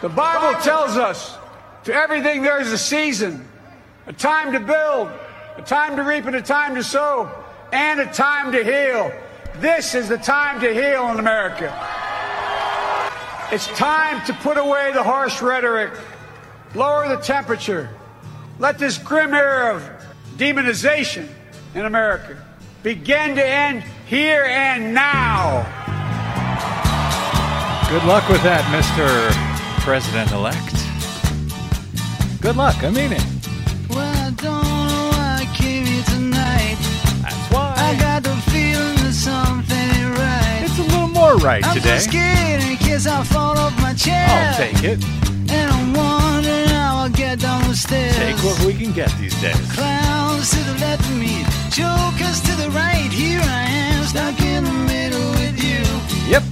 The Bible tells us to everything there is a season, a time to build, a time to reap and a time to sow, and a time to heal. This is the time to heal in America. It's time to put away the harsh rhetoric, lower the temperature, let this grim era of demonization in America begin to end here and now. Good luck with that, Mr. President-elect. Good luck, I mean it. Well, I don't know why I came here tonight. That's why. I got the feeling that something ain't right. It's a little more right today. I'm so scared in case I fall off my chair. I'll take it. And I'm wondering how I'll get down the stairs. Take what we can get these days. Clowns to the left of me, jokers to the right. Here I am, stuck in the middle with you. Yep.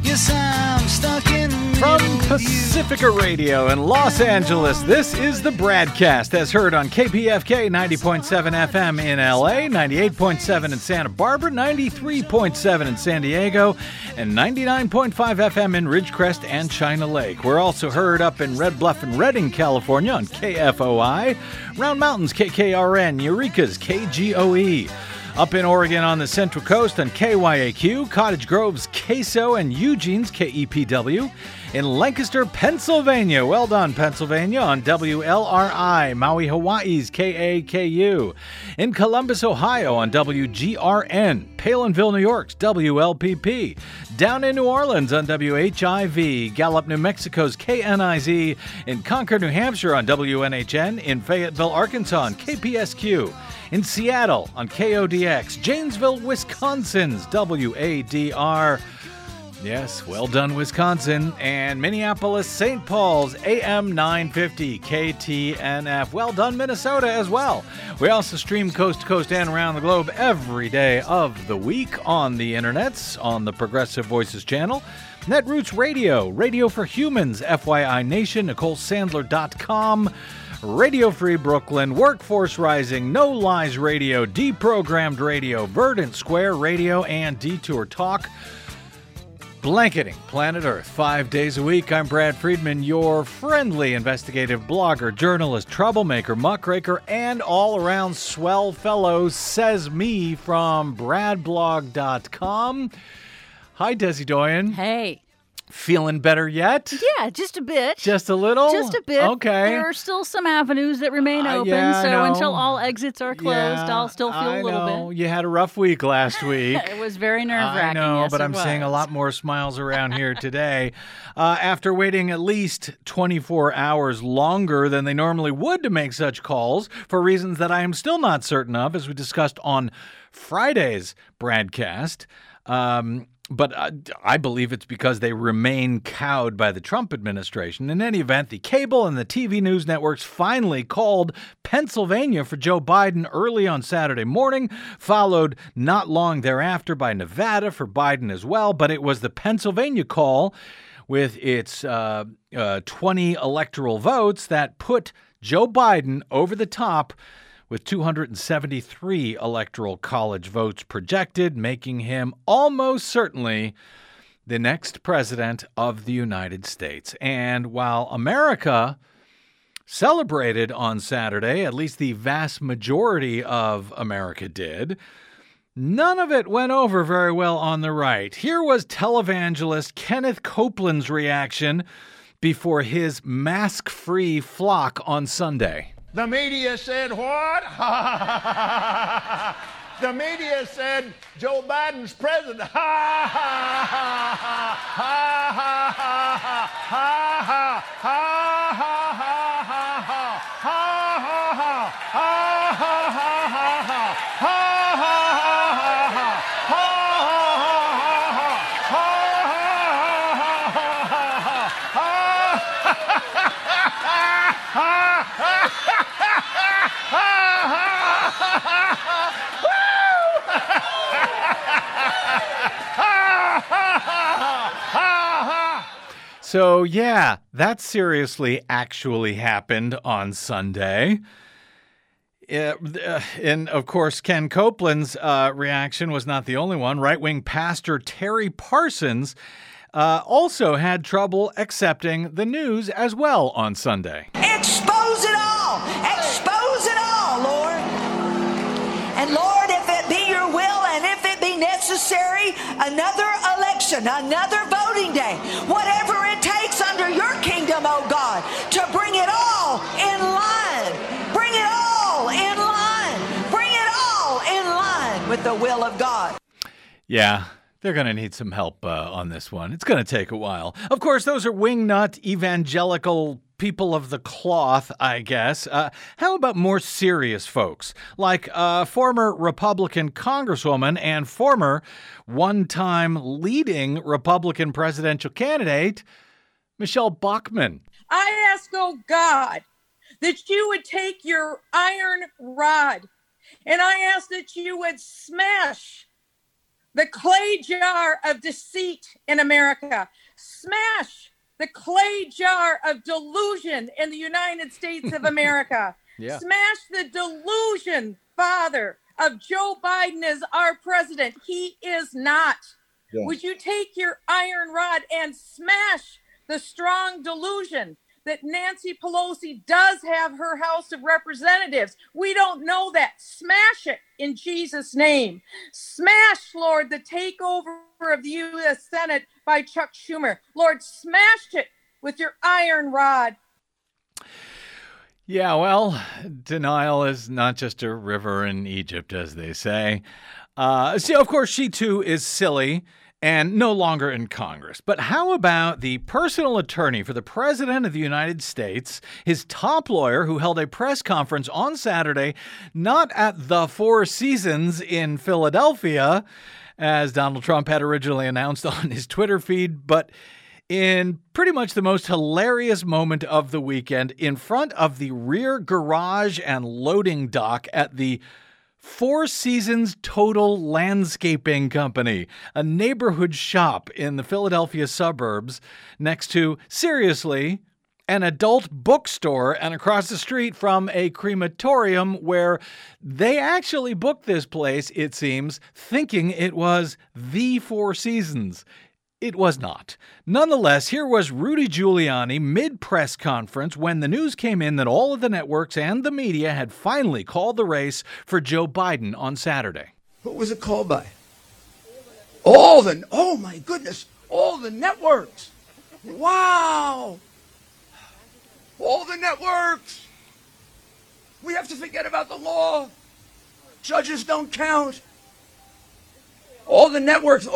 Yes, I'm stuck in the middle. From Pacifica Radio in Los Angeles, this is the Bradcast, as heard on KPFK 90.7 FM in LA, 98.7 in Santa Barbara, 93.7 in San Diego, and 99.5 FM in Ridgecrest and China Lake. We're also heard up in Red Bluff and Redding, California on KFOI, Round Mountains KKRN, Eureka's KGOE. Up in Oregon on the Central Coast on KYAQ, Cottage Grove's KSO, and Eugene's KEPW. In Lancaster, Pennsylvania, well done, Pennsylvania, on WLRI, Maui, Hawaii's KAKU. In Columbus, Ohio, on WGRN, Palinville, New York's WLPP. Down in New Orleans on WHIV, Gallup, New Mexico's KNIZ. In Concord, New Hampshire on WNHN. In Fayetteville, Arkansas on KPSQ. In Seattle on KODX, Janesville, Wisconsin's WADR. Yes, well done, Wisconsin. And Minneapolis, St. Paul's, AM 950, KTNF. Well done, Minnesota, as well. We also stream coast to coast and around the globe every day of the week on the internets, on the Progressive Voices Channel, Netroots Radio, Radio for Humans, FYI Nation, NicoleSandler.com, Radio Free Brooklyn, Workforce Rising, No Lies Radio, Deprogrammed Radio, Verdant Square Radio, and Detour Talk. Blanketing planet Earth 5 days a week. I'm Brad Friedman, your friendly investigative blogger, journalist, troublemaker, muckraker, and all-around swell fellow, says me from BradBlog.com. Hi, Desi Doyen. Hey. Feeling better yet? Yeah, just a bit. Just a little? Just a bit. Okay. There are still some avenues that remain open, so until all exits are closed, I'll still feel a little bit. You had a rough week last week. It was very nerve-wracking. I know, yes, but I'm seeing a lot more smiles around here today. After waiting at least 24 hours longer than they normally would to make such calls, for reasons that I am still not certain of, as we discussed on Friday's Bradcast, but I believe it's because they remain cowed by the Trump administration. In any event, the cable and the TV news networks finally called Pennsylvania for Joe Biden early on Saturday morning, followed not long thereafter by Nevada for Biden as well. But it was the Pennsylvania call with its 20 electoral votes that put Joe Biden over the top, with 273 electoral college votes projected, making him almost certainly the next president of the United States. And while America celebrated on Saturday, at least the vast majority of America did, none of it went over very well on the right. Here was televangelist Kenneth Copeland's reaction before his mask-free flock on Sunday. The media said what? The media said Joe Biden's president. Ha ha ha ha ha ha ha ha ha ha ha ha ha ha ha. So, yeah, that seriously actually happened on Sunday. And, of course, Ken Copeland's reaction was not the only one. Right-wing pastor Terry Parsons also had trouble accepting the news as well on Sunday. Expose it all! Expose it all, Lord! And Lord, if it be your will and if it be necessary, another election, another voting day, whatever it takes under your kingdom, oh God, to bring it all in line. Bring it all in line. Bring it all in line with the will of God. Yeah. They're going to need some help on this one. It's going to take a while. Of course, those are wingnut evangelical people of the cloth, I guess. How about more serious folks like former Republican Congresswoman and former one-time leading Republican presidential candidate, Michelle Bachmann? I ask, oh God, that you would take your iron rod, and I ask that you would smash the clay jar of deceit in America. Smash the clay jar of delusion in the United States of America. Yeah. Smash the delusion, Father, of Joe Biden as our president. He is not. Yeah. Would you take your iron rod and smash the strong delusion that Nancy Pelosi does have her House of Representatives? We don't know that. Smash it in Jesus' name. Smash, Lord, the takeover of the U.S. Senate by Chuck Schumer. Lord, smash it with your iron rod. Yeah, well, denial is not just a river in Egypt, as they say. So, of course, she too is silly and no longer in Congress. But how about the personal attorney for the President of the United States, his top lawyer, who held a press conference on Saturday, not at the Four Seasons in Philadelphia, as Donald Trump had originally announced on his Twitter feed, but in pretty much the most hilarious moment of the weekend in front of the rear garage and loading dock at the Four Seasons Total Landscaping Company, a neighborhood shop in the Philadelphia suburbs next to, seriously, an adult bookstore and across the street from a crematorium where they actually booked this place, it seems, thinking it was the Four Seasons. It was not. Nonetheless, here was Rudy Giuliani mid-press conference when the news came in that all of the networks and the media had finally called the race for Joe Biden on Saturday. Who was it called by? Oh my goodness, all the networks. Wow. All the networks. We have to forget about the law. Judges don't count. All the networks.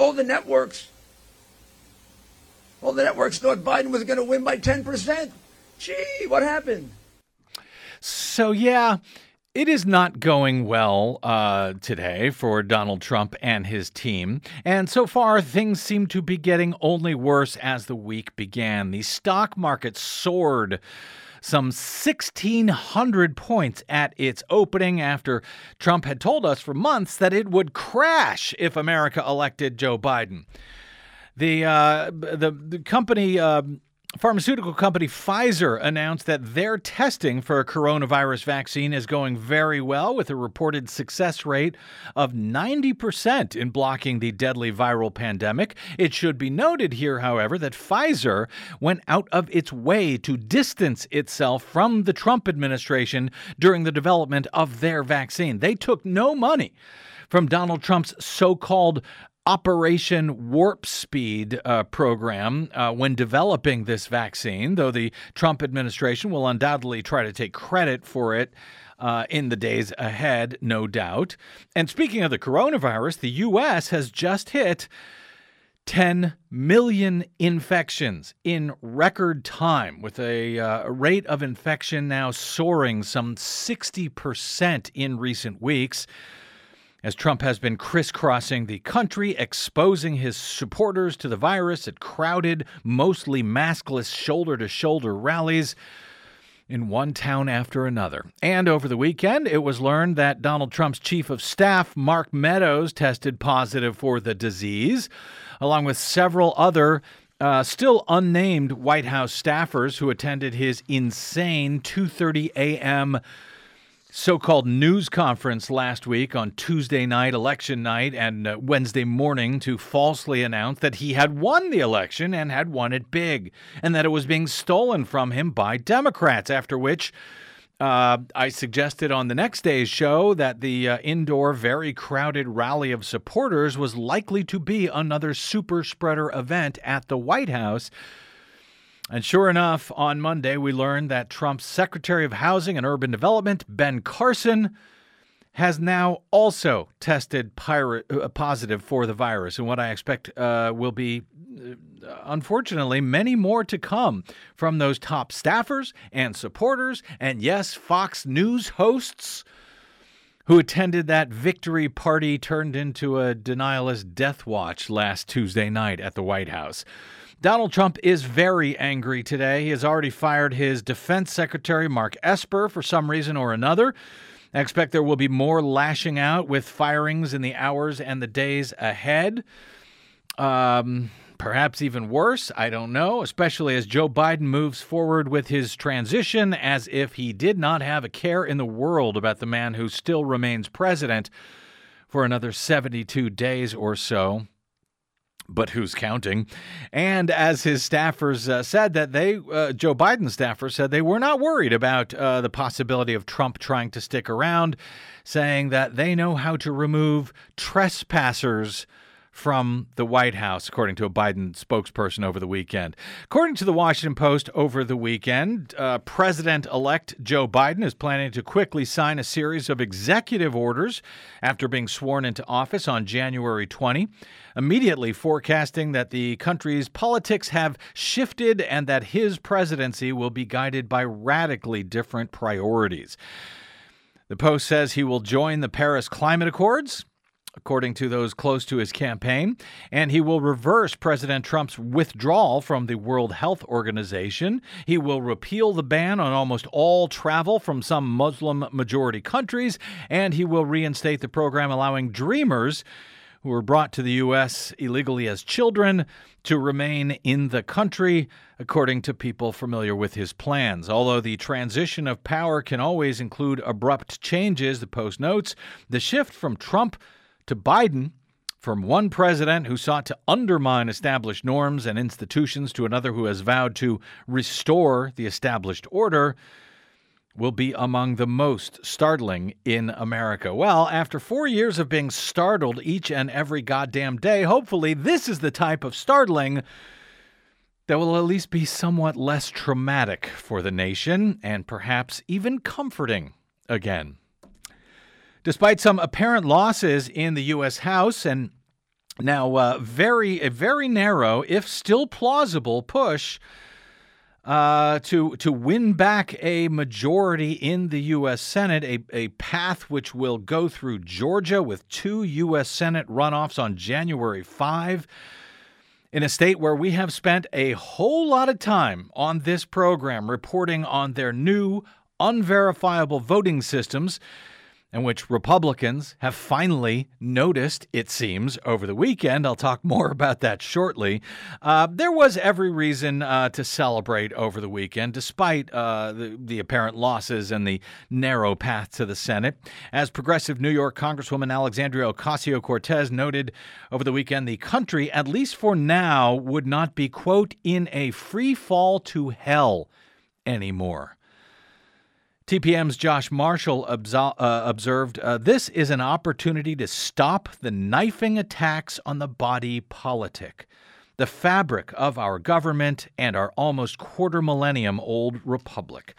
Well, the networks thought Biden was going to win by 10%. Gee, what happened? So, yeah, it is not going well today for Donald Trump and his team. And so far, things seem to be getting only worse as the week began. The stock market soared some 1,600 points at its opening after Trump had told us for months that it would crash if America elected Joe Biden. The company, pharmaceutical company Pfizer, announced that their testing for a coronavirus vaccine is going very well, with a reported success rate of 90% in blocking the deadly viral pandemic. It should be noted here, however, that Pfizer went out of its way to distance itself from the Trump administration during the development of their vaccine. They took no money from Donald Trump's so-called Operation Warp Speed program when developing this vaccine, though the Trump administration will undoubtedly try to take credit for it in the days ahead, no doubt. And speaking of the coronavirus, the U.S. has just hit 10 million infections in record time, with a rate of infection now soaring some 60% in recent weeks, as Trump has been crisscrossing the country, exposing his supporters to the virus at crowded, mostly maskless, shoulder-to-shoulder rallies in one town after another. And over the weekend, it was learned that Donald Trump's chief of staff, Mark Meadows, tested positive for the disease, along with several other still unnamed White House staffers who attended his insane 2:30 a.m. so-called news conference last week on Tuesday night, election night, and Wednesday morning to falsely announce that he had won the election and had won it big, and that it was being stolen from him by Democrats, after which I suggested on the next day's show that the indoor, very crowded rally of supporters was likely to be another super spreader event at the White House. And sure enough, on Monday, we learned that Trump's Secretary of Housing and Urban Development, Ben Carson, has now also tested positive for the virus. And what I expect will be, unfortunately, many more to come from those top staffers and supporters and, yes, Fox News hosts who attended that victory party turned into a denialist death watch last Tuesday night at the White House. Donald Trump is very angry today. He has already fired his defense secretary, Mark Esper, for some reason or another. I expect there will be more lashing out with firings in the hours and the days ahead. Perhaps even worse, I don't know, especially as Joe Biden moves forward with his transition as if he did not have a care in the world about the man who still remains president for another 72 days or so. But who's counting? And as his staffers said that they, Joe Biden's staffers said they were not worried about the possibility of Trump trying to stick around, saying that they know how to remove trespassers from the White House, according to a Biden spokesperson over the weekend. According to the Washington Post over the weekend, President-elect Joe Biden is planning to quickly sign a series of executive orders after being sworn into office on January 20, immediately forecasting that the country's politics have shifted and that his presidency will be guided by radically different priorities. The Post says he will join the Paris Climate Accords, according to those close to his campaign, and he will reverse President Trump's withdrawal from the World Health Organization. He will repeal the ban on almost all travel from some Muslim-majority countries, and he will reinstate the program allowing dreamers who were brought to the U.S. illegally as children to remain in the country, according to people familiar with his plans. Although the transition of power can always include abrupt changes, the Post notes, the shift from Trump to Biden, from one president who sought to undermine established norms and institutions to another who has vowed to restore the established order, will be among the most startling in America. Well, after 4 years of being startled each and every goddamn day, hopefully this is the type of startling that will at least be somewhat less traumatic for the nation and perhaps even comforting again. Despite some apparent losses in the U.S. House and now a very narrow, if still plausible, push to win back a majority in the U.S. Senate, a path which will go through Georgia with two U.S. Senate runoffs on January 5, in a state where we have spent a whole lot of time on this program reporting on their new unverifiable voting systems, and which Republicans have finally noticed, it seems, over the weekend. I'll talk more about that shortly. There was every reason to celebrate over the weekend, despite the apparent losses and the narrow path to the Senate. As progressive New York Congresswoman Alexandria Ocasio-Cortez noted over the weekend, the country, at least for now, would not be, quote, in a free fall to hell anymore. TPM's Josh Marshall observed, this is an opportunity to stop the knifing attacks on the body politic, the fabric of our government and our almost quarter-millennium-old republic.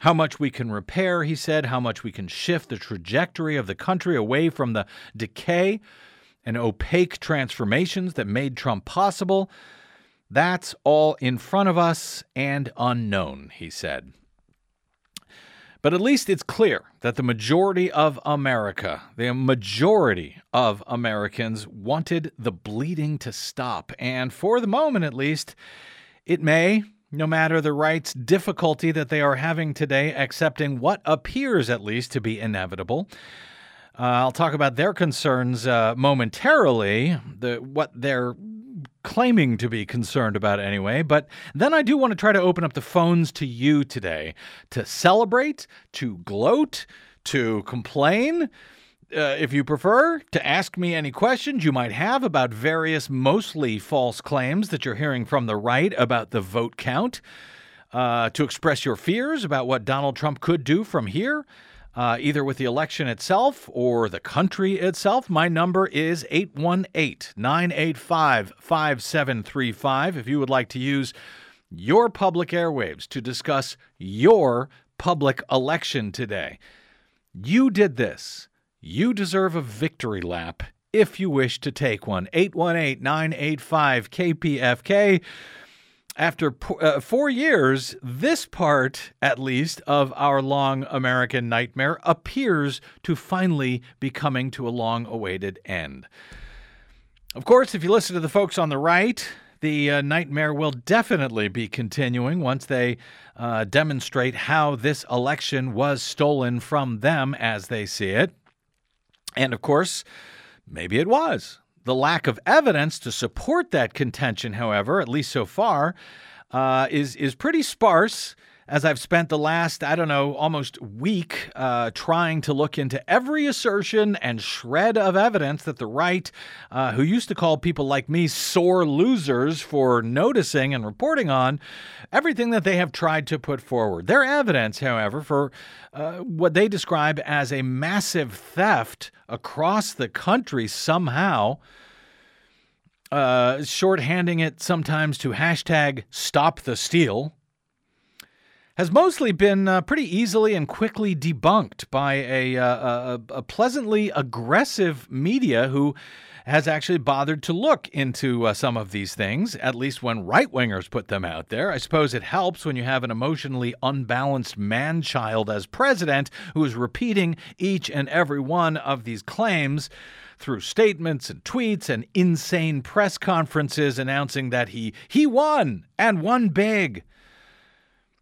How much we can repair, he said, how much we can shift the trajectory of the country away from the decay and opaque transformations that made Trump possible. That's all in front of us and unknown, he said. But at least it's clear that the majority of America, the majority of Americans wanted the bleeding to stop. And for the moment, at least, it may, no matter the right's difficulty that they are having today, accepting what appears at least to be inevitable. I'll talk about their concerns momentarily, what they're claiming to be concerned about anyway. But then I do want to try to open up the phones to you today to celebrate, to gloat, to complain, if you prefer, to ask me any questions you might have about various mostly false claims that you're hearing from the right about the vote count, to express your fears about what Donald Trump could do from here, either with the election itself or the country itself. My number is 818-985-5735 if you would like to use your public airwaves to discuss your public election today. You did this. You deserve a victory lap if you wish to take one. 818-985-KPFK. After 4 years, this part, at least, of our long American nightmare appears to finally be coming to a long-awaited end. Of course, if you listen to the folks on the right, the nightmare will definitely be continuing once they demonstrate how this election was stolen from them as they see it. And, of course, maybe it was. The lack of evidence to support that contention, however, at least so far, is pretty sparse, as I've spent the last, almost week trying to look into every assertion and shred of evidence that the right, who used to call people like me sore losers for noticing and reporting on everything that they have tried to put forward. Their evidence, however, for what they describe as a massive theft across the country somehow, shorthanding it sometimes to hashtag stop the steal, has mostly been pretty easily and quickly debunked by a pleasantly aggressive media who has actually bothered to look into some of these things, at least when right-wingers put them out there. I suppose it helps when you have an emotionally unbalanced man-child as president who is repeating each and every one of these claims through statements and tweets and insane press conferences announcing that he won and won big,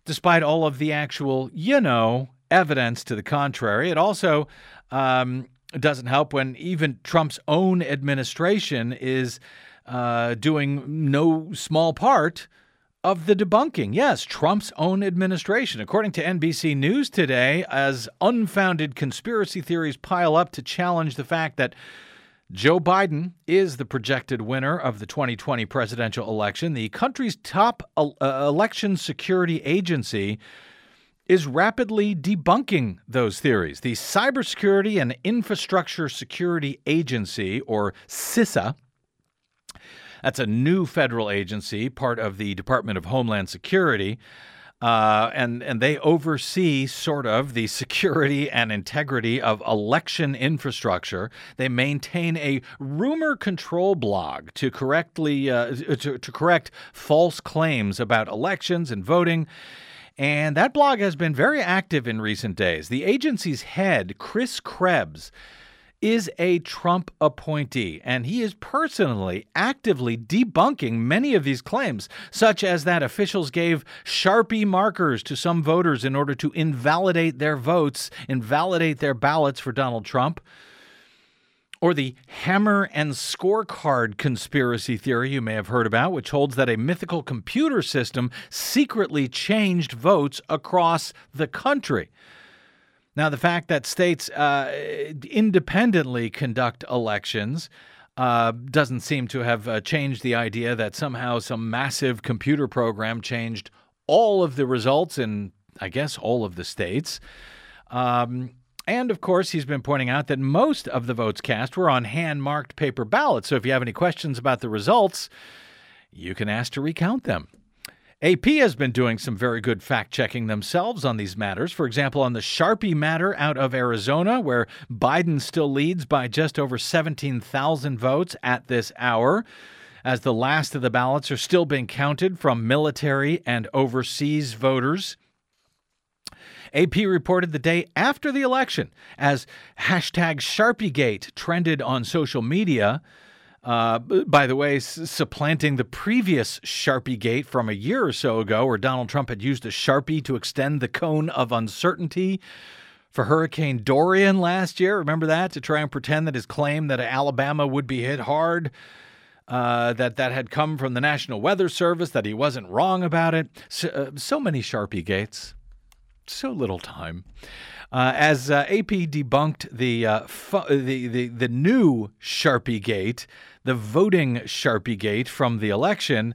despite all of the actual, evidence to the contrary. It also doesn't help when even Trump's own administration is doing no small part of the debunking. Yes, Trump's own administration. According to NBC News today, as unfounded conspiracy theories pile up to challenge the fact that Joe Biden is the projected winner of the 2020 presidential election, the country's top election security agency is rapidly debunking those theories. The Cybersecurity and Infrastructure Security Agency, or CISA, that's a new federal agency, part of the Department of Homeland Security, and they oversee sort of the security and integrity of election infrastructure. They maintain a rumor control blog to correctly to correct false claims about elections and voting. And that blog has been very active in recent days. The agency's head, Chris Krebs, is a Trump appointee, and he is personally actively debunking many of these claims, such as that officials gave Sharpie markers to some voters in order to invalidate their votes, invalidate their ballots for Donald Trump, or the hammer and scorecard conspiracy theory you may have heard about, which holds that a mythical computer system secretly changed votes across the country. Now, the fact that states independently conduct elections doesn't seem to have changed the idea that somehow some massive computer program changed all of the results in, I guess, all of the states. And, of course, he's been pointing out that most of the votes cast were on hand-marked paper ballots. So if you have any questions about the results, you can ask to recount them. AP has been doing some very good fact-checking themselves on these matters. For example, on the Sharpie matter out of Arizona, where Biden still leads by just over 17,000 votes at this hour, as the last of the ballots are still being counted from military and overseas voters. AP reported the day after the election, as hashtag SharpieGate trended on social media, by the way, supplanting the previous Sharpie gate from a year or so ago, where Donald Trump had used a Sharpie to extend the cone of uncertainty for Hurricane Dorian last year. Remember that? To try and pretend that his claim that Alabama would be hit hard, that had come from the National Weather Service, that he wasn't wrong about it. So many Sharpie gates. so little time. As AP debunked the new Sharpiegate, the voting Sharpiegate from the election,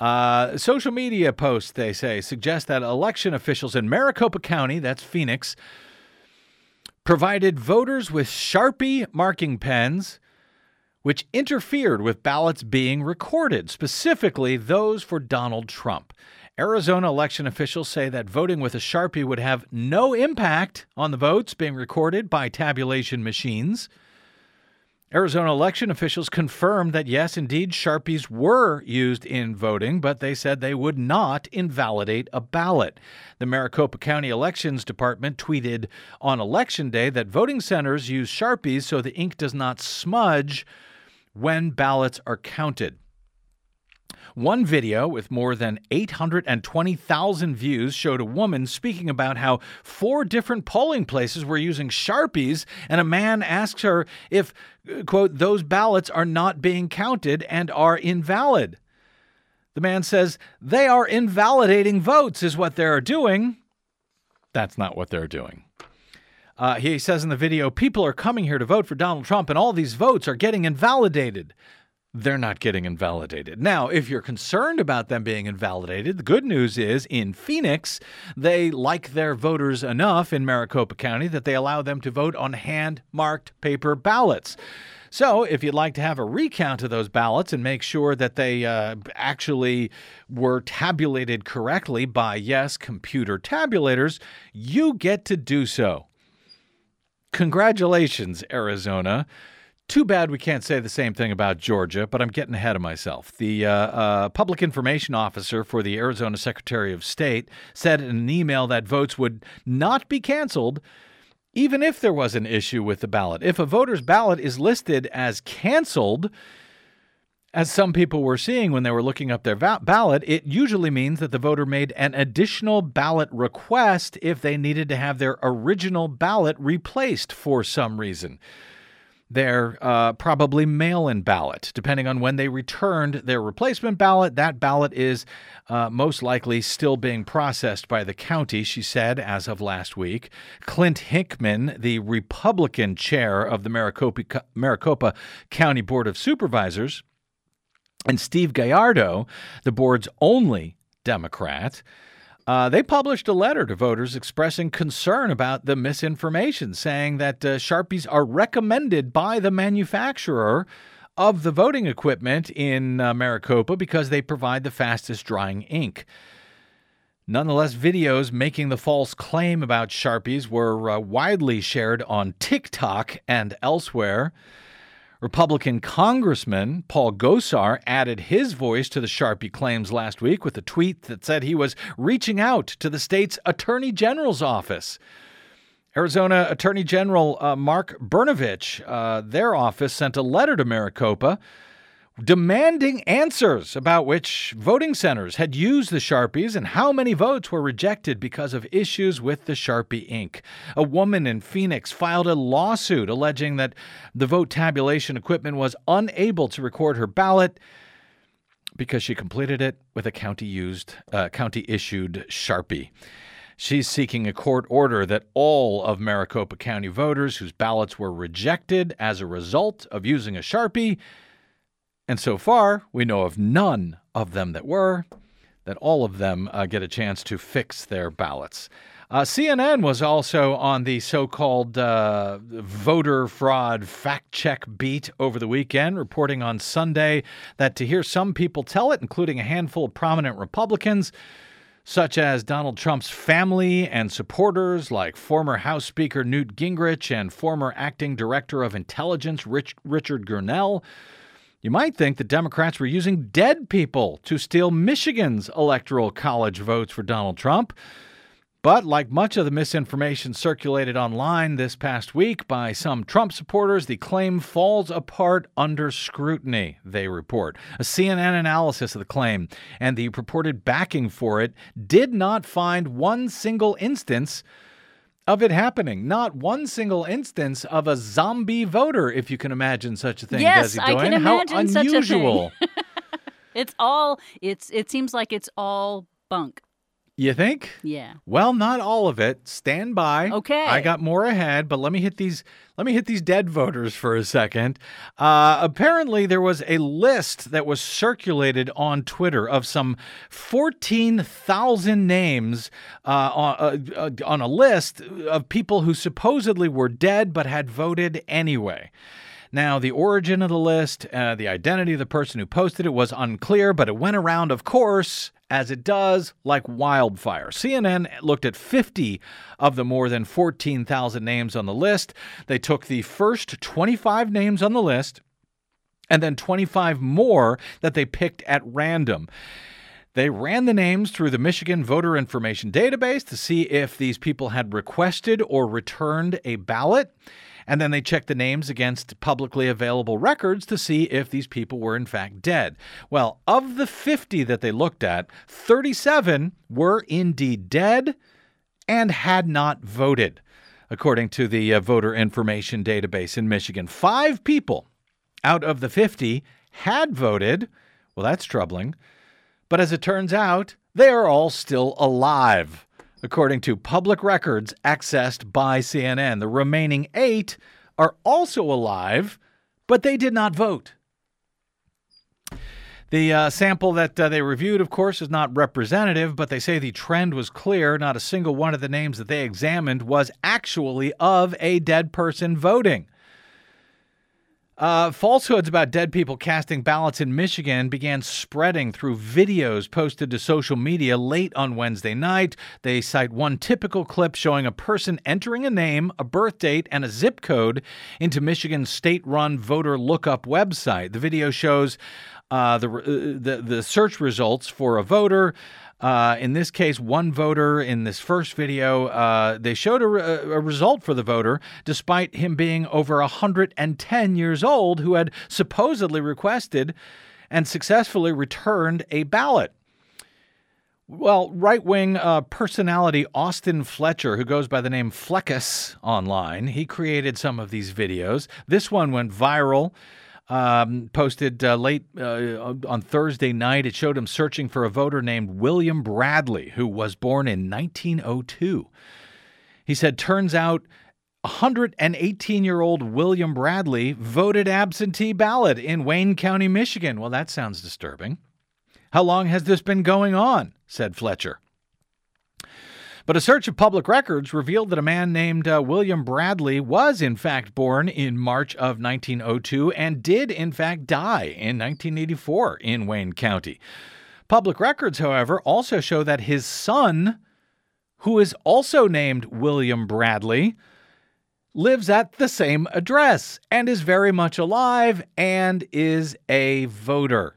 social media posts, they say, suggest that election officials in Maricopa County, that's Phoenix, provided voters with Sharpie marking pens, which interfered with ballots being recorded, specifically those for Donald Trump. Arizona election officials say that voting with a Sharpie would have no impact on the votes being recorded by tabulation machines. Arizona election officials confirmed that, yes, indeed, Sharpies were used in voting, but they said they would not invalidate a ballot. The Maricopa County Elections Department tweeted on Election Day that voting centers use Sharpies so the ink does not smudge when ballots are counted. One video with more than 820,000 views showed a woman speaking about how 4 different polling places were using Sharpies, and a man asks her if, quote, those ballots are not being counted and are invalid. The man says, they are invalidating votes is what they're doing. That's not what they're doing. He says in the video, people are coming here to vote for Donald Trump, and all these votes are getting invalidated. They're not getting invalidated. Now, if you're concerned about them being invalidated, the good news is in Phoenix, they like their voters enough in Maricopa County that they allow them to vote on hand-marked paper ballots. So if you'd like to have a recount of those ballots and make sure that they actually were tabulated correctly by, yes, computer tabulators, you get to do so. Congratulations, Arizona. Too bad we can't say the same thing about Georgia, but I'm getting ahead of myself. The public information officer for the Arizona Secretary of State said in an email that votes would not be canceled even if there was an issue with the ballot. If a voter's ballot is listed as canceled, as some people were seeing when they were looking up their ballot, it usually means that the voter made an additional ballot request if they needed to have their original ballot replaced for some reason. Their probably mail-in ballot. Depending on when they returned their replacement ballot, that ballot is most likely still being processed by the county, she said, as of last week. Clint Hickman, the Republican chair of the Maricopa County Board of Supervisors, and Steve Gallardo, the board's only Democrat, they published a letter to voters expressing concern about the misinformation, saying that Sharpies are recommended by the manufacturer of the voting equipment in Maricopa because they provide the fastest drying ink. Nonetheless, videos making the false claim about Sharpies were widely shared on TikTok and elsewhere. Republican Congressman Paul Gosar added his voice to the Sharpie claims last week with a tweet that said he was reaching out to the state's attorney general's office. Arizona Attorney General Mark Brnovich, their office sent a letter to Maricopa demanding answers about which voting centers had used the Sharpies and how many votes were rejected because of issues with the Sharpie ink. A woman in Phoenix filed a lawsuit alleging that the vote tabulation equipment was unable to record her ballot because she completed it with a county-issued Sharpie. She's seeking a court order that all of Maricopa County voters whose ballots were rejected as a result of using a Sharpie, and so far, we know of none of them that were, that all of them get a chance to fix their ballots. CNN was also on the so-called voter fraud fact-check beat over the weekend, reporting on Sunday that to hear some people tell it, including a handful of prominent Republicans, such as Donald Trump's family and supporters like former House Speaker Newt Gingrich and former acting director of intelligence Richard Grenell, you might think the Democrats were using dead people to steal Michigan's Electoral College votes for Donald Trump. But like much of the misinformation circulated online this past week by some Trump supporters, the claim falls apart under scrutiny, they report. A CNN analysis of the claim and the purported backing for it did not find one single instance of it happening. Not one single instance of a zombie voter, if you can imagine such a thing, yes, Desi Doyen. Yes, I can imagine such a thing. How unusual. It seems like it's all bunk. You think? Yeah. Well, not all of it. Stand by. Okay. I got more ahead, but let me hit these dead voters for a second. Apparently, there was a list that was circulated on Twitter of some 14,000 names on a list of people who supposedly were dead but had voted anyway. Now, the origin of the list, the identity of the person who posted it was unclear, but it went around, of course, as it does, like wildfire. CNN looked at 50 of the more than 14,000 names on the list. They took the first 25 names on the list and then 25 more that they picked at random. They ran the names through the Michigan Voter Information Database to see if these people had requested or returned a ballot. And then they checked the names against publicly available records to see if these people were in fact dead. Well, of the 50 that they looked at, 37 were indeed dead and had not voted, according to the Voter Information Database in Michigan. 5 people out of the 50 had voted. Well, that's troubling. But as it turns out, they are all still alive, according to public records accessed by CNN. The remaining 8 are also alive, but they did not vote. The sample that they reviewed, of course, is not representative, but they say the trend was clear. Not a single one of the names that they examined was actually of a dead person voting. Falsehoods about dead people casting ballots in Michigan began spreading through videos posted to social media late on Wednesday night. They cite one typical clip showing a person entering a name, a birth date, and a zip code into Michigan's state-run voter lookup website. The video shows the search results for a voter. In this case, one voter in this first video, they showed a result for the voter, despite him being over 110 years old, who had supposedly requested and successfully returned a ballot. Well, right-wing personality Austin Fletcher, who goes by the name Fleckus online, he created some of these videos. This one went viral. Posted late on Thursday night. It showed him searching for a voter named William Bradley, who was born in 1902. He said, turns out 118-year-old William Bradley voted absentee ballot in Wayne County, Michigan. Well, that sounds disturbing. How long has this been going on? Said Fletcher. But a search of public records revealed that a man named William Bradley was, in fact, born in March of 1902 and did, in fact, die in 1984 in Wayne County. Public records, however, also show that his son, who is also named William Bradley, lives at the same address and is very much alive and is a voter.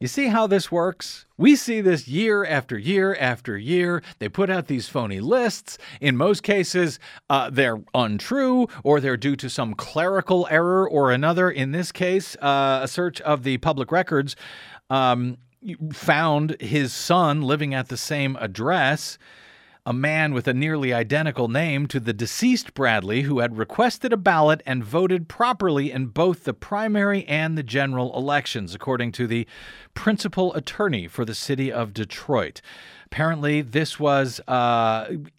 You see how this works? We see this year after year after year. They put out these phony lists. In most cases, they're untrue or they're due to some clerical error or another. In this case, a search of the public records found his son living at the same address, a man with a nearly identical name to the deceased Bradley, who had requested a ballot and voted properly in both the primary and the general elections, according to the principal attorney for the city of Detroit. Apparently, this was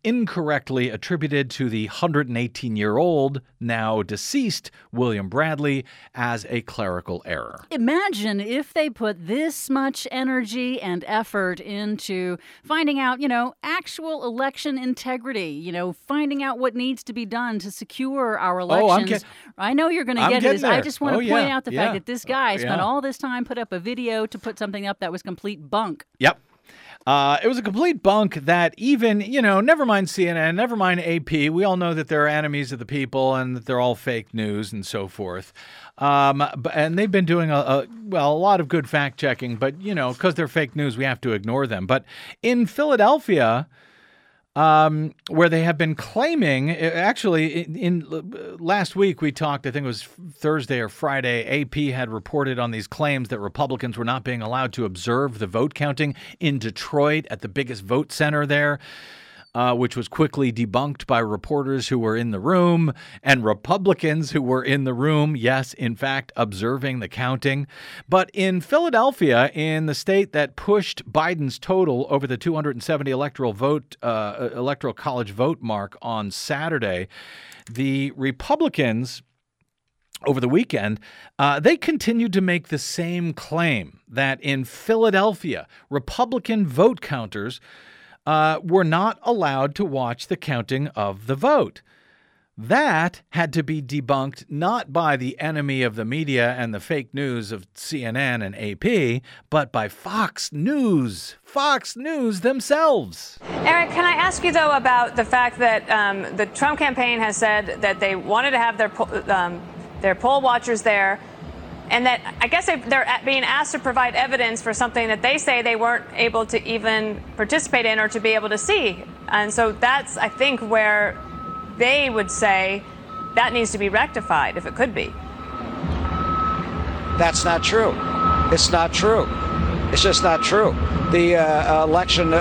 incorrectly attributed to the 118-year-old, now deceased, William Bradley, as a clerical error. Imagine if they put this much energy and effort into finding out, actual election integrity, finding out what needs to be done to secure our elections. I know you're going to get it. I just want to point out the fact that this guy spent all this time, put up a video to put something up that was complete bunk. Yep. It was a complete bunk that even, never mind CNN, never mind AP. We all know that they're enemies of the people and that they're all fake news and so forth. And they've been doing a lot of good fact checking. But, because they're fake news, we have to ignore them. But in Philadelphia, where they have been claiming, actually, in last week we talked, I think it was Thursday or Friday, AP had reported on these claims that Republicans were not being allowed to observe the vote counting in Detroit at the biggest vote center there. which was quickly debunked by reporters who were in the room and Republicans who were in the room, yes, in fact, observing the counting. But in Philadelphia, in the state that pushed Biden's total over the 270 electoral college vote mark on Saturday, the Republicans over the weekend, they continued to make the same claim that in Philadelphia, Republican vote counters were not allowed to watch the counting of the vote. That had to be debunked not by the enemy of the media and the fake news of CNN and AP, but by Fox News. Fox News themselves. Eric, can I ask you, though, about the fact that the Trump campaign has said that they wanted to have their poll watchers there, and that I guess they're being asked to provide evidence for something that they say they weren't able to even participate in or to be able to see. And so that's, I think, where they would say that needs to be rectified, if it could be. That's not true. It's not true. It's just not true. The election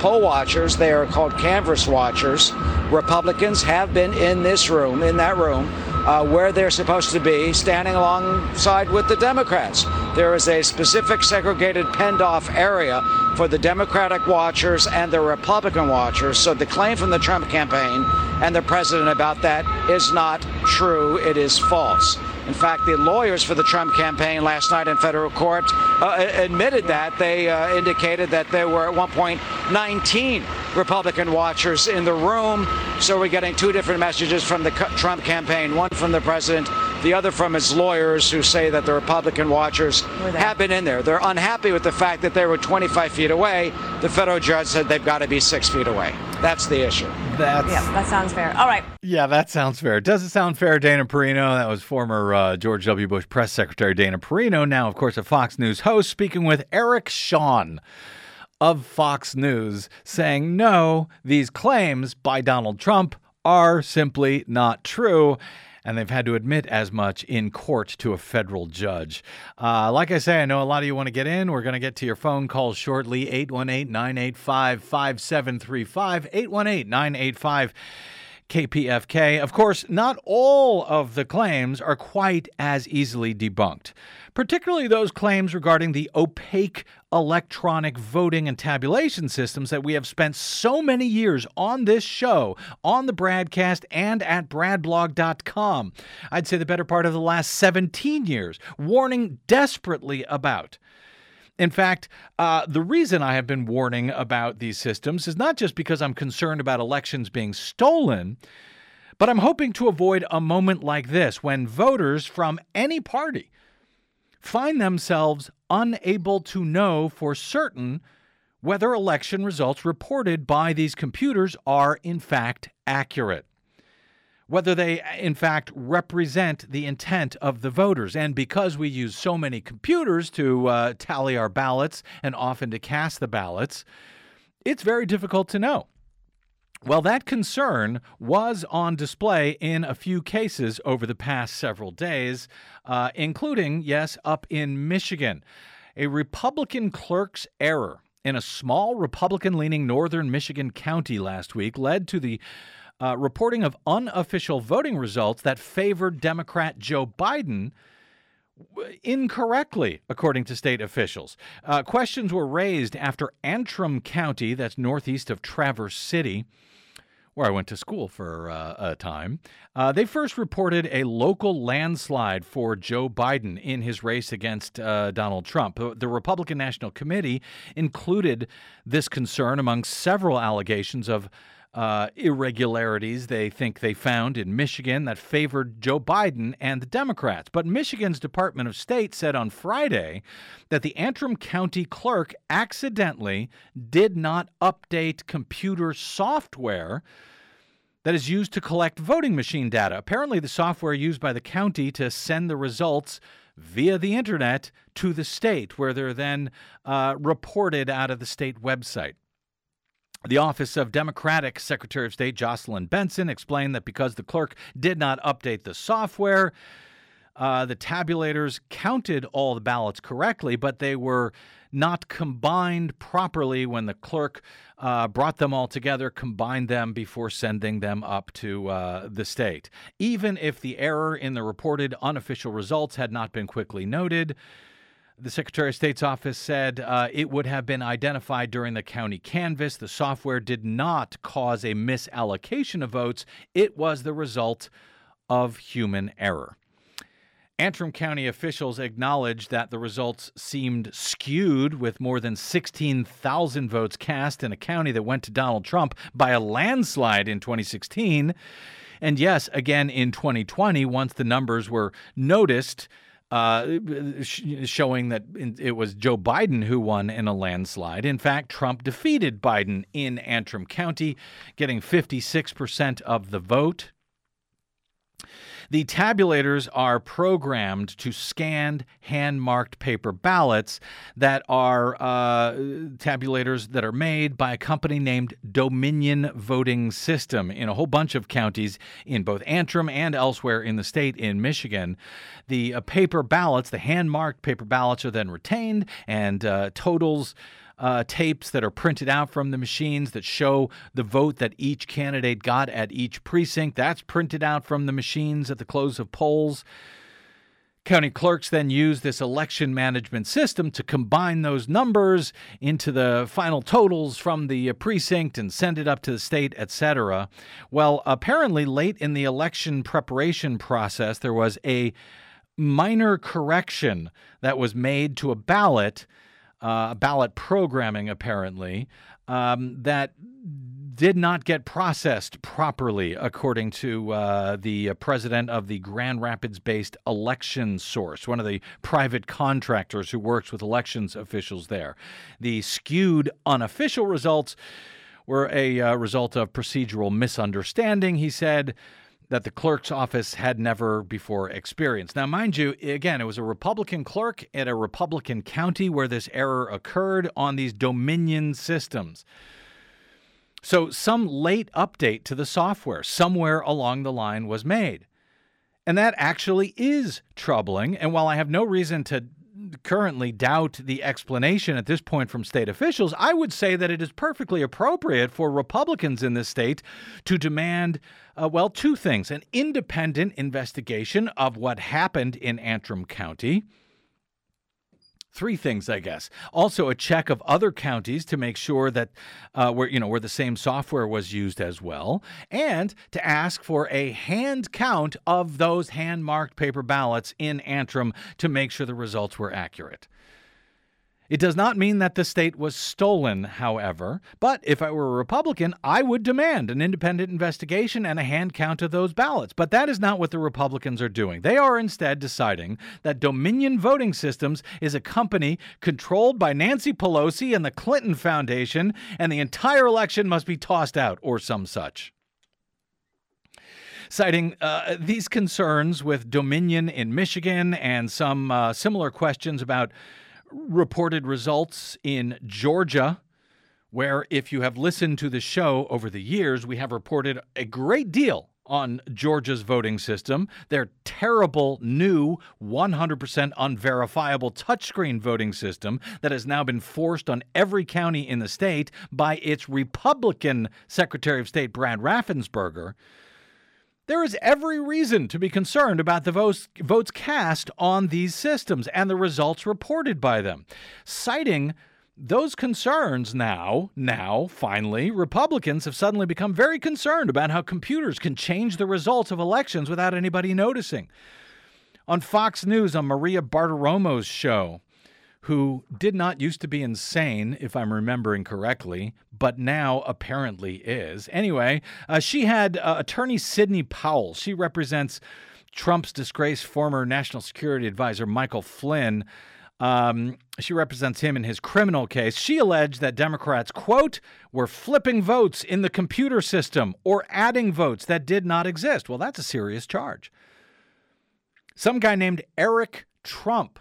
poll watchers, they are called canvas watchers. Republicans have been in this room, in that room, where they're supposed to be, standing alongside with the Democrats. There is a specific segregated penned-off area for the Democratic watchers and the Republican watchers. So the claim from the Trump campaign and the president about that is not true. It is false. In fact, the lawyers for the Trump campaign last night in federal court admitted that. They indicated that there were, at one point, 19 Republican watchers in the room. So we're getting two different messages from the Trump campaign, one from the president, the other from his lawyers, who say that the Republican watchers have been in there. They're unhappy with the fact that they were 25 feet away. The federal judge said they've got to be 6 feet away. That's the issue. That sounds fair. All right. Yeah, that sounds fair. Does it sound fair, Dana Perino? That was former George W. Bush press secretary Dana Perino, now, of course, a Fox News host, speaking with Eric Schahn of Fox News, saying, no, these claims by Donald Trump are simply not true. And they've had to admit as much in court to a federal judge. Like I say, I know a lot of you want to get in. We're going to get to your phone calls shortly. 818-985-5735. 818-985-KPFK. Of course, not all of the claims are quite as easily debunked, particularly those claims regarding the opaque electronic voting and tabulation systems that we have spent so many years on this show, on the Bradcast, and at BradBlog.com. I'd say the better part of the last 17 years, warning desperately about. In fact, the reason I have been warning about these systems is not just because I'm concerned about elections being stolen, but I'm hoping to avoid a moment like this when voters from any party find themselves unable to know for certain whether election results reported by these computers are, in fact, accurate, whether they, in fact, represent the intent of the voters. And because we use so many computers to tally our ballots and often to cast the ballots, it's very difficult to know. Well, that concern was on display in a few cases over the past several days, including, yes, up in Michigan, a Republican clerk's error in a small Republican-leaning northern Michigan county last week led to the reporting of unofficial voting results that favored Democrat Joe Biden incorrectly, according to state officials. Questions were raised after Antrim County, that's northeast of Traverse City, where I went to school for a time, they first reported a local landslide for Joe Biden in his race against Donald Trump. The Republican National Committee included this concern among several allegations of irregularities they think they found in Michigan that favored Joe Biden and the Democrats. But Michigan's Department of State said on Friday that the Antrim County clerk accidentally did not update computer software that is used to collect voting machine data. Apparently, the software used by the county to send the results via the internet to the state, where they're then reported out of the state website. The Office of Democratic Secretary of State Jocelyn Benson explained that because the clerk did not update the software, the tabulators counted all the ballots correctly, but they were not combined properly when the clerk brought them all together, combined them before sending them up to the state. Even if the error in the reported unofficial results had not been quickly noted, the Secretary of State's office said it would have been identified during the county canvass. The software did not cause a misallocation of votes. It was the result of human error. Antrim County officials acknowledged that the results seemed skewed, with more than 16,000 votes cast in a county that went to Donald Trump by a landslide in 2016. And yes, again in 2020, once the numbers were noticed, showing that it was Joe Biden who won in a landslide. In fact, Trump defeated Biden in Antrim County, getting 56% of the vote. The tabulators are programmed to scan hand-marked paper ballots that are tabulators that are made by a company named Dominion Voting System in a whole bunch of counties in both Antrim and elsewhere in the state in Michigan. The paper ballots, the hand-marked paper ballots, are then retained, and totals tapes that are printed out from the machines that show the vote that each candidate got at each precinct. That's printed out from the machines at the close of polls. County clerks then use this election management system to combine those numbers into the final totals from the precinct and send it up to the state, etc. Well, apparently late in the election preparation process, there was a minor correction that was made to a ballot. Ballot programming, apparently, that did not get processed properly, according to the president of the Grand Rapids-based election source, one of the private contractors who works with elections officials there. The skewed unofficial results were a result of procedural misunderstanding, he said, that the clerk's office had never before experienced. Now, mind you, again, it was a Republican clerk at a Republican county where this error occurred on these Dominion systems. So some late update to the software somewhere along the line was made. And that actually is troubling. And while I have no reason to currently doubt the explanation at this point from state officials, I would say that it is perfectly appropriate for Republicans in this state to demand, well, two things: an independent investigation of what happened in Antrim County. Three things, I guess. Also, a check of other counties to make sure that where the same software was used as well, and to ask for a hand count of those hand-marked paper ballots in Antrim to make sure the results were accurate. It does not mean that the state was stolen, however, but if I were a Republican, I would demand an independent investigation and a hand count of those ballots. But that is not what the Republicans are doing. They are instead deciding that Dominion Voting Systems is a company controlled by Nancy Pelosi and the Clinton Foundation, and the entire election must be tossed out or some such. Citing these concerns with Dominion in Michigan and some similar questions about reported results in Georgia, where, if you have listened to the show over the years, we have reported a great deal on Georgia's voting system, their terrible new 100% unverifiable touchscreen voting system that has now been forced on every county in the state by its Republican Secretary of State, Brad Raffensperger. There is every reason to be concerned about the votes cast on these systems and the results reported by them. Citing those concerns now, finally, Republicans have suddenly become very concerned about how computers can change the results of elections without anybody noticing. On Fox News, on Maria Bartiromo's show, who did not used to be insane, if I'm remembering correctly, but now apparently is. Anyway, she had attorney Sidney Powell. She represents Trump's disgraced former National Security Advisor Michael Flynn. She represents him in his criminal case. She alleged that Democrats, quote, were flipping votes in the computer system or adding votes that did not exist. Well, that's a serious charge. Some guy named Eric Trump,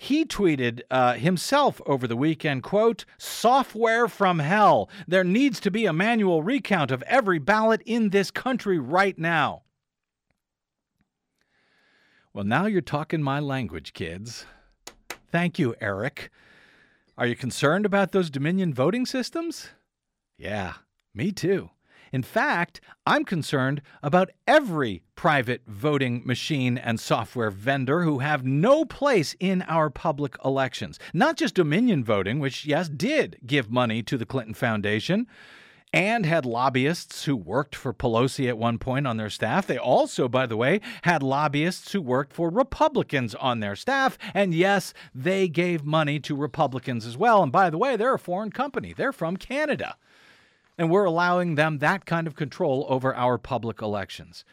he tweeted himself over the weekend, quote, software from hell. There needs to be a manual recount of every ballot in this country right now. Well, now you're talking my language, kids. Thank you, Eric. Are you concerned about those Dominion voting systems? Yeah, me too. In fact, I'm concerned about every private voting machine and software vendor who have no place in our public elections. Not just Dominion voting, which, yes, did give money to the Clinton Foundation and had lobbyists who worked for Pelosi at one point on their staff. They also, by the way, had lobbyists who worked for Republicans on their staff. And yes, they gave money to Republicans as well. And by the way, they're a foreign company. They're from Canada. And we're allowing them that kind of control over our public elections.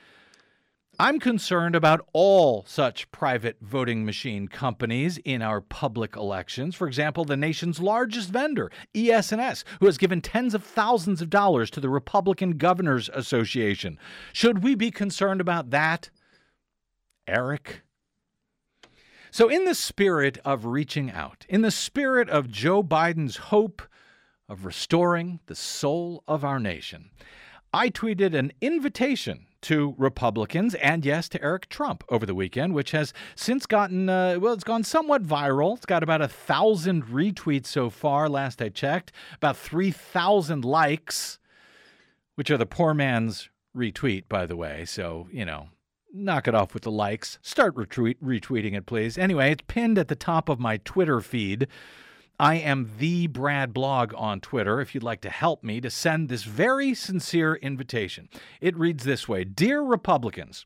I'm concerned about all such private voting machine companies in our public elections. For example, the nation's largest vendor, ES&S, who has given tens of thousands of dollars to the Republican Governors Association. Should we be concerned about that, Eric? So in the spirit of reaching out, in the spirit of Joe Biden's hope of restoring the soul of our nation, I tweeted an invitation to Republicans and, yes, to Eric Trump over the weekend, which has since gotten, it's gone somewhat viral. It's got about 1,000 retweets so far, last I checked, about 3,000 likes, which are the poor man's retweet, by the way. So, you know, knock it off with the likes. Start retweeting it, please. Anyway, it's pinned at the top of my Twitter feed. I am the BradBlog on Twitter if you'd like to help me to send this very sincere invitation. It reads this way: Dear Republicans,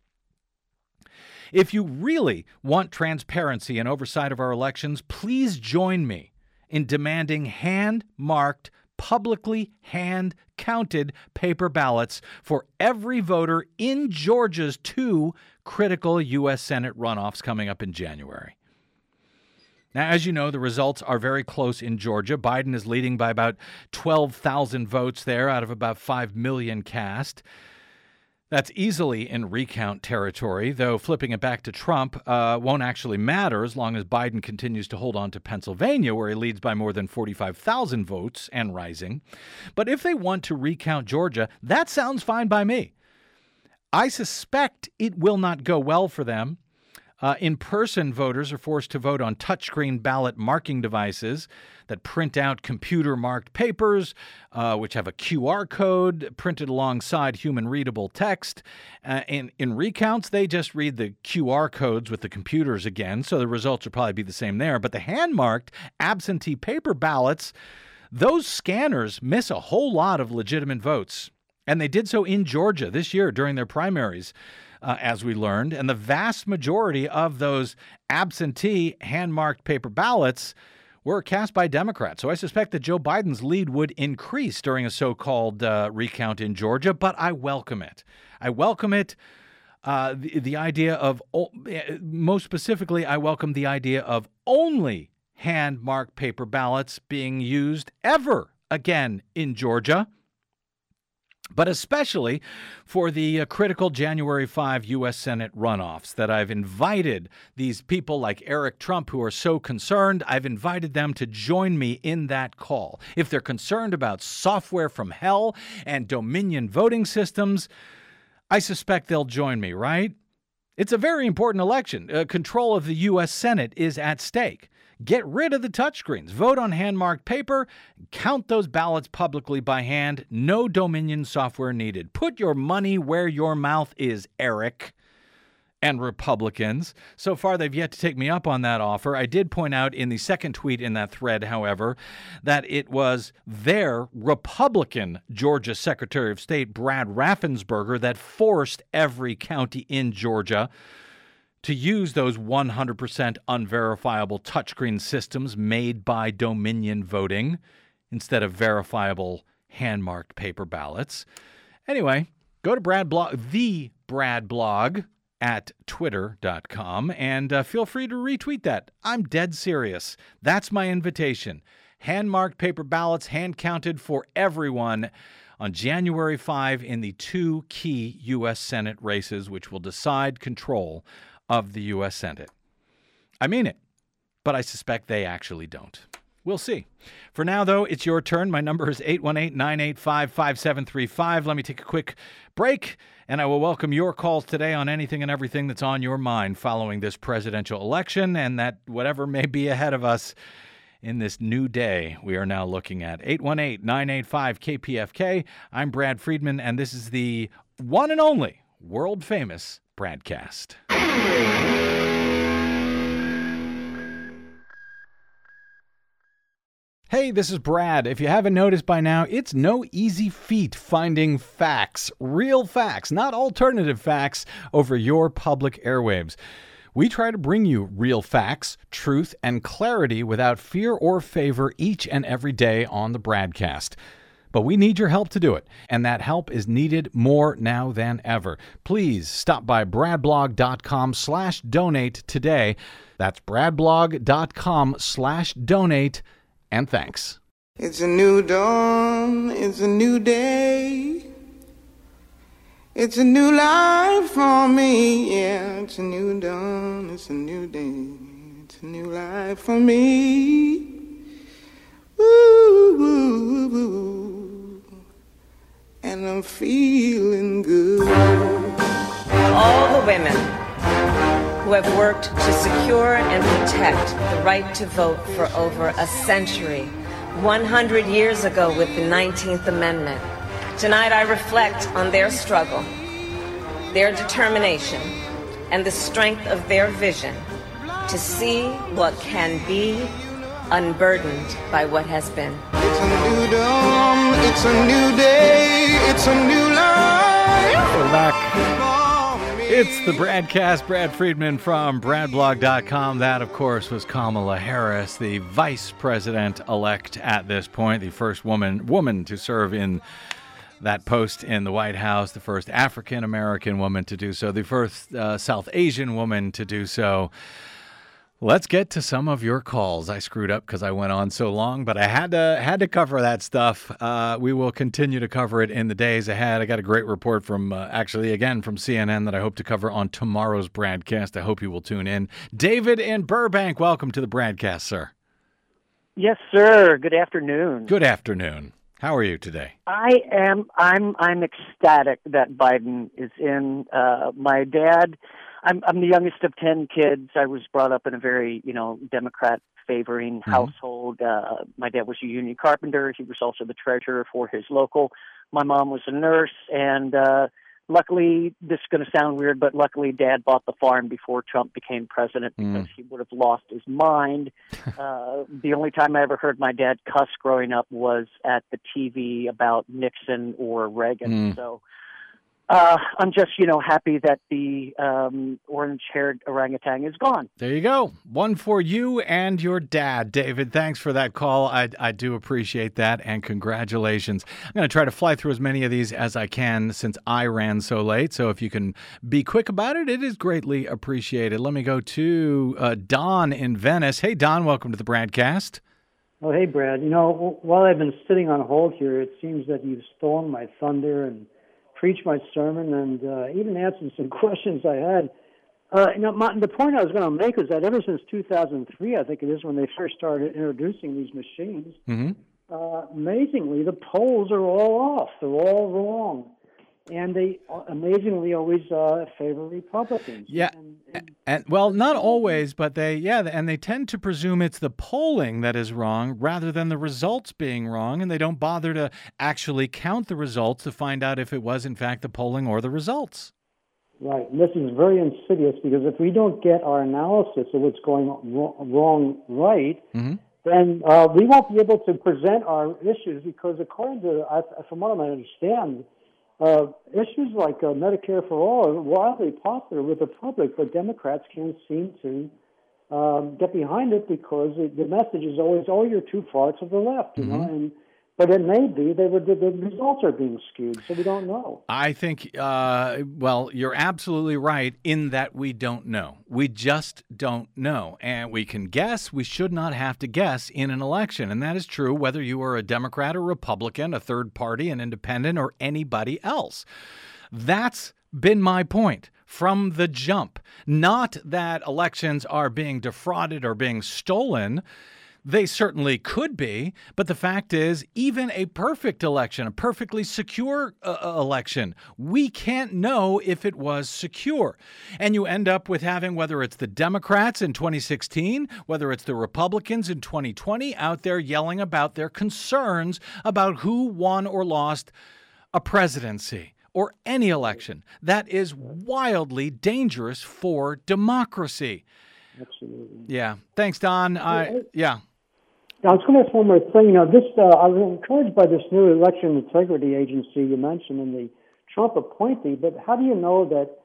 if you really want transparency and oversight of our elections, please join me in demanding hand-marked, publicly hand-counted paper ballots for every voter in Georgia's 2 critical U.S. Senate runoffs coming up in January. Now, as you know, the results are very close in Georgia. Biden is leading by about 12,000 votes there out of about 5 million cast. That's easily in recount territory, though flipping it back to Trump won't actually matter as long as Biden continues to hold on to Pennsylvania, where he leads by more than 45,000 votes and rising. But if they want to recount Georgia, that sounds fine by me. I suspect it will not go well for them. In-person voters are forced to vote on touchscreen ballot marking devices that print out computer-marked papers, which have a QR code printed alongside human-readable text. In recounts, they just read the QR codes with the computers again, so the results will probably be the same there. But the hand-marked absentee paper ballots, those scanners miss a whole lot of legitimate votes. And they did so in Georgia this year during their primaries, as we learned. And the vast majority of those absentee hand-marked paper ballots were cast by Democrats. So I suspect that Joe Biden's lead would increase during a so-called recount in Georgia, but I welcome it. I welcome it. The idea of, most specifically, I welcome the idea of only hand-marked paper ballots being used ever again in Georgia, but especially for the critical January 5 U.S. Senate runoffs that I've invited these people like Eric Trump, who are so concerned, I've invited them to join me in that call. If they're concerned about software from hell and Dominion voting systems, I suspect they'll join me, right? It's a very important election. Control of the U.S. Senate is at stake. Get rid of the touchscreens, vote on hand-marked paper, count those ballots publicly by hand. No Dominion software needed. Put your money where your mouth is, Eric and Republicans. So far, they've yet to take me up on that offer. I did point out in the second tweet in that thread, however, that it was their Republican Georgia Secretary of State, Brad Raffensperger, that forced every county in Georgia to use those 100% unverifiable touchscreen systems made by Dominion voting instead of verifiable hand-marked paper ballots. Anyway, go to BradBlog, the BradBlog at twitter.com, and feel free to retweet that. I'm dead serious. That's my invitation. Hand-marked paper ballots, hand-counted for everyone on January 5 in the 2 key U.S. Senate races, which will decide control of the U.S. Senate. I mean it, but I suspect they actually don't. We'll see. For now, though, it's your turn. My number is 818-985-5735. Let me take a quick break, and I will welcome your calls today on anything and everything that's on your mind following this presidential election and that whatever may be ahead of us in this new day we are now looking at. 818-985-KPFK. I'm Brad Friedman, and this is the one and only world-famous Bradcast. Hey, this is Brad. If you haven't noticed by now, it's no easy feat finding facts, real facts, not alternative facts, over your public airwaves. We try to bring you real facts, truth, and clarity without fear or favor each and every day on the Bradcast. But we need your help to do it, and that help is needed more now than ever. Please stop by bradblog.com/donate today. That's bradblog.com/donate, and thanks. It's a new dawn, it's a new day. It's a new life for me, yeah. It's a new dawn, it's a new day. It's a new life for me. Ooh, ooh, ooh, ooh. And I'm feeling good. All the women who have worked to secure and protect the right to vote for over a century, 100 years ago with the 19th Amendment. Tonight I reflect on their struggle, their determination, and the strength of their vision to see what can be, unburdened by what has been. It's a new dawn, it's a new day, it's a new life. We're back. It's the Bradcast. Brad Friedman from BradBlog.com. That, of course, was Kamala Harris, the vice president-elect at this point, the first woman to serve in that post in the White House, the first African-American woman to do so, the first South Asian woman to do so. Let's get to some of your calls. I screwed up because I went on so long, but I had to cover that stuff. We will continue to cover it in the days ahead. I got a great report from, from CNN that I hope to cover on tomorrow's Bradcast. I hope you will tune in. David in Burbank, welcome to the Bradcast, sir. Yes, sir. Good afternoon. Good afternoon. How are you today? I'm ecstatic that Biden is in. My dad. I'm the youngest of 10 kids. I was brought up in a very, Democrat-favoring household. My dad was a union carpenter. He was also the treasurer for his local. My mom was a nurse, and luckily, this is going to sound weird, but luckily Dad bought the farm before Trump became president because he would have lost his mind. The only time I ever heard my dad cuss growing up was at the TV about Nixon or Reagan, so... I'm just, happy that the orange-haired orangutan is gone. There you go. One for you and your dad, David. Thanks for that call. I do appreciate that, and congratulations. I'm going to try to fly through as many of these as I can since I ran so late. So if you can be quick about it, it is greatly appreciated. Let me go to Don in Venice. Hey, Don, welcome to the Bradcast. Oh, hey, Brad. While I've been sitting on hold here, it seems that you've stolen my thunder and preach my sermon, and even answered some questions I had. The point I was going to make is that ever since 2003, I think it is, when they first started introducing these machines, amazingly, the polls are all off. They're all wrong. And they amazingly always favor Republicans. Yeah, and well, not always, but they tend to presume it's the polling that is wrong rather than the results being wrong, and they don't bother to actually count the results to find out if it was, in fact, the polling or the results. Right, and this is very insidious, because if we don't get our analysis of what's going wrong right, then we won't be able to present our issues, because according to, from what I understand, issues like Medicare for All are wildly popular with the public, but Democrats can't seem to get behind it, because the message is always, oh, you're too far to the left, you know, but it may be the results are being skewed, so we don't know. I think, you're absolutely right in that we don't know. We just don't know. And we can guess. We should not have to guess in an election. And that is true whether you are a Democrat or Republican, a third party, an independent, or anybody else. That's been my point from the jump. Not that elections are being defrauded or being stolen. They certainly could be, but the fact is, even a perfect election, a perfectly secure election, we can't know if it was secure. And you end up with having, whether it's the Democrats in 2016, whether it's the Republicans in 2020, out there yelling about their concerns about who won or lost a presidency or any election. That is wildly dangerous for democracy. Absolutely. Yeah. Thanks, Don. I was going to ask one more thing. You know, this I was encouraged by this new election integrity agency you mentioned and the Trump appointee. But how do you know that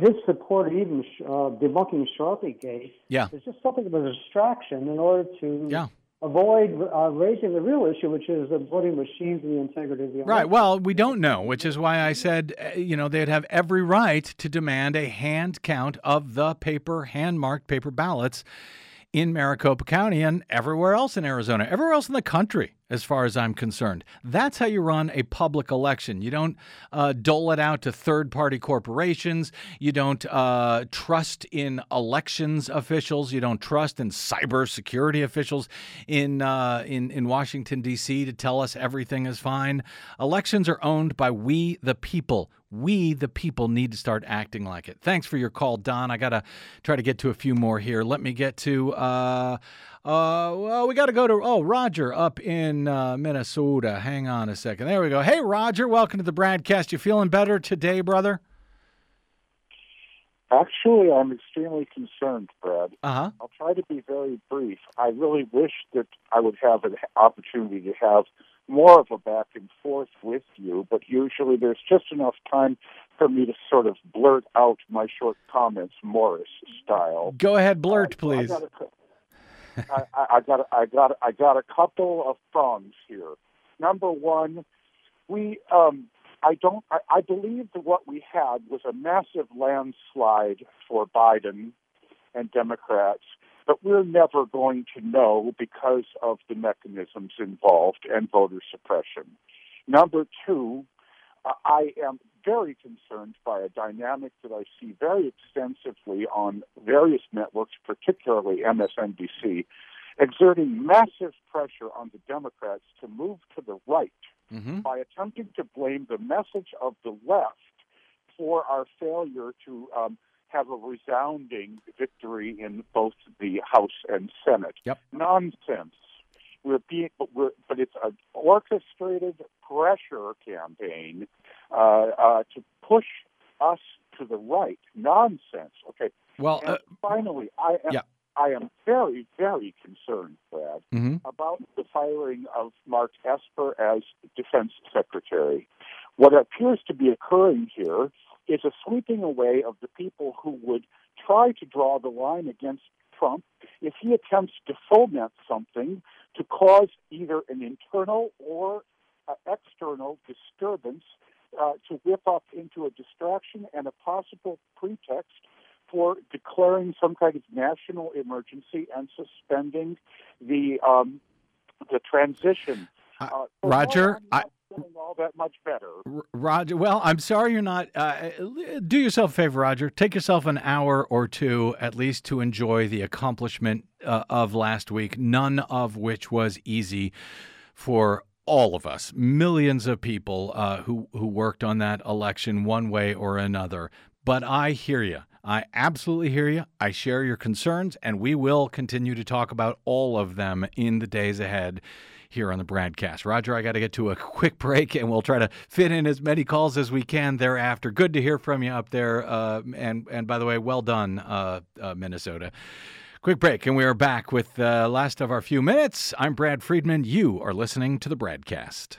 his support, even debunking Sharpie-gate, is just something of a distraction in order to avoid raising the real issue, which is the voting machines and the integrity of the election? Right. Well, we don't know, which is why I said, you know, they'd have every right to demand a hand count of the paper, hand-marked paper ballots in Maricopa County and everywhere else in Arizona, everywhere else in the country, as far as I'm concerned. That's how you run a public election. You don't dole it out to third-party corporations. You don't trust in elections officials. You don't trust in cybersecurity officials in Washington, D.C. to tell us everything is fine. Elections are owned by we, the people. We, the people, need to start acting like it. Thanks for your call, Don. I got to try to get to a few more here. Let me get to, well, we got to go to, Roger up in Minnesota. Hang on a second. There we go. Hey, Roger, welcome to the Bradcast. You feeling better today, brother? Actually, I'm extremely concerned, Brad. Uh-huh. I'll try to be very brief. I really wish that I would have an opportunity to have more of a back and forth with you, but usually there's just enough time for me to sort of blurt out my short comments, Morris style. Go ahead, blurt, please. I got a couple of prongs here. Number one, I believe that what we had was a massive landslide for Biden and Democrats. But we're never going to know because of the mechanisms involved and voter suppression. Number two, I am very concerned by a dynamic that I see very extensively on various networks, particularly MSNBC, exerting massive pressure on the Democrats to move to the right by attempting to blame the message of the left for our failure to have a resounding victory in both the House and Senate. Yep. Nonsense. But it's an orchestrated pressure campaign to push us to the right. Nonsense. Okay. Well, and finally, I am very, very concerned, Brad, about the firing of Mark Esper as Defense Secretary. What appears to be occurring here is a sweeping away of the people who would try to draw the line against Trump if he attempts to foment something to cause either an internal or external disturbance to whip up into a distraction and a possible pretext for declaring some kind of national emergency and suspending the transition. Roger, feeling all that much better. Roger, well, I'm sorry you're not. Do yourself a favor, Roger. Take yourself an hour or two at least to enjoy the accomplishment of last week, none of which was easy for all of us, millions of people who worked on that election one way or another. But I hear you. I absolutely hear you. I share your concerns, and we will continue to talk about all of them in the days ahead here on the Bradcast. Roger, I got to get to a quick break, and we'll try to fit in as many calls as we can thereafter. Good to hear from you up there. And by the way, well done, Minnesota. Quick break, and we are back with the last of our few minutes. I'm Brad Friedman. You are listening to the Bradcast.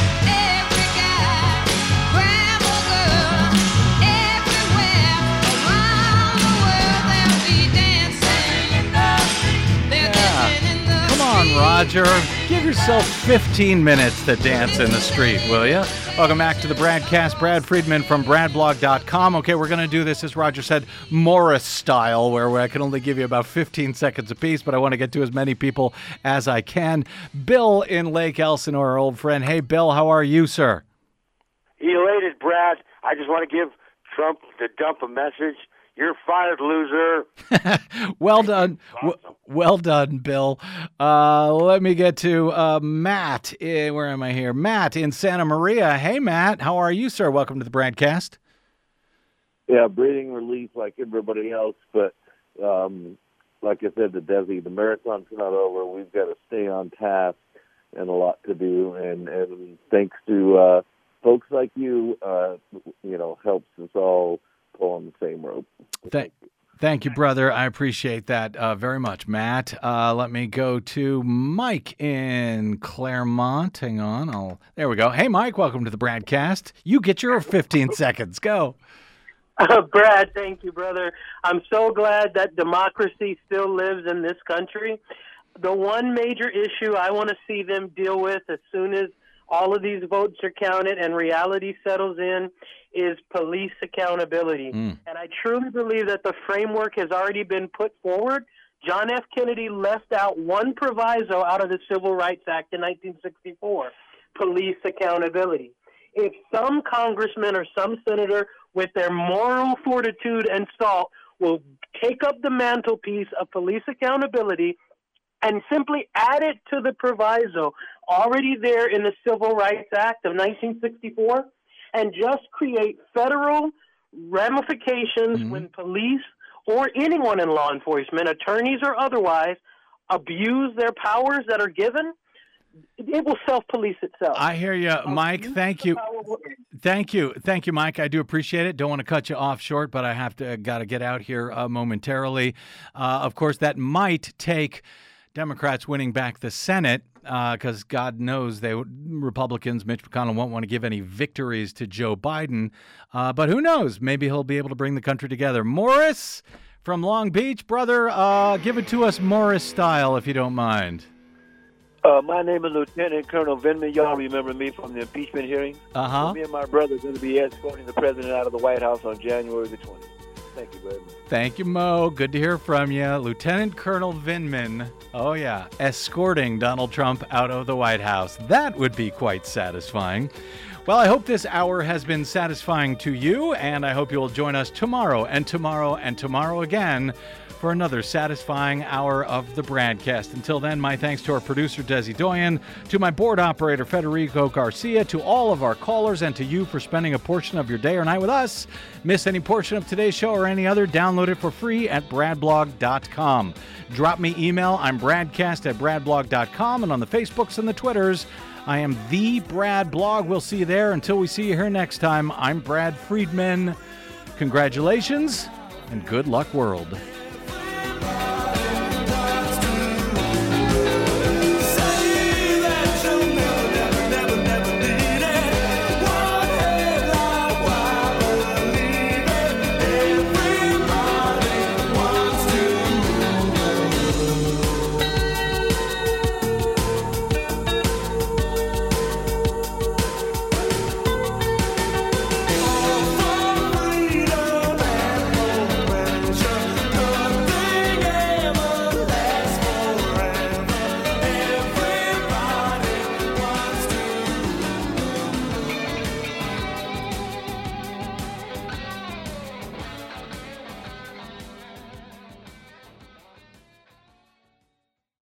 Every guy, grab a girl, everywhere. Roger. Give yourself 15 minutes to dance in the street, will you? Welcome back to the Bradcast. Brad Friedman from BradBlog.com. Okay, we're going to do this, as Roger said, Morris style, where I can only give you about 15 seconds apiece, but I want to get to as many people as I can. Bill in Lake Elsinore, our old friend. Hey, Bill, how are you, sir? Elated, Brad. I just want to give Trump the dump a message. You're fired, loser. Well done. Awesome. Well done, Bill. Let me get to Matt. Where am I here? Matt in Santa Maria. Hey, Matt. How are you, sir? Welcome to the Bradcast. Yeah, breathing relief like everybody else. But like I said to Desi, the marathon's not over. We've got to stay on task and a lot to do. And thanks to folks like you, helps us all pull on the same rope. Thank you, brother. I appreciate that very much, Matt. Let me go to Mike in Claremont. Hang on. There we go. Hey, Mike, welcome to the Bradcast. You get your 15 seconds. Go. Brad, thank you, brother. I'm so glad that democracy still lives in this country. The one major issue I want to see them deal with as soon as all of these votes are counted and reality settles in is police accountability. And I truly believe that the framework has already been put forward. John F. Kennedy left out one proviso out of the Civil Rights Act in 1964, police accountability. If some congressman or some senator with their moral fortitude and salt will take up the mantelpiece of police accountability and simply add it to the proviso already there in the Civil Rights Act of 1964, and just create federal ramifications when police or anyone in law enforcement, attorneys or otherwise, abuse their powers that are given, it will self-police itself. I hear you, Mike. Thank you. Thank you. Thank you, Mike. I do appreciate it. Don't want to cut you off short, but I have to get out here momentarily. Of course, that might take Democrats winning back the Senate, because God knows Republicans, Mitch McConnell, won't want to give any victories to Joe Biden. But who knows? Maybe he'll be able to bring the country together. Morris from Long Beach, brother, give it to us Morris style, if you don't mind. My name is Lieutenant Colonel Venman. Y'all remember me from the impeachment hearing? So me and my brother are going to be escorting the president out of the White House on January the 20th. Thank you, brother. Thank you, Mo. Good to hear from you. Lieutenant Colonel Venman, oh yeah, escorting Donald Trump out of the White House. That would be quite satisfying. Well, I hope this hour has been satisfying to you, and I hope you will join us tomorrow and tomorrow and tomorrow again for another satisfying hour of the Bradcast. Until then, my thanks to our producer, Desi Doyen, to my board operator, Federico Garcia, to all of our callers, and to you for spending a portion of your day or night with us. Miss any portion of today's show or any other, download it for free at bradblog.com. Drop me email. I'm bradcast@bradblog.com, and on the Facebooks and the Twitters, I am the Brad Blog. We'll see you there. Until we see you here next time, I'm Brad Friedman. Congratulations and good luck, world.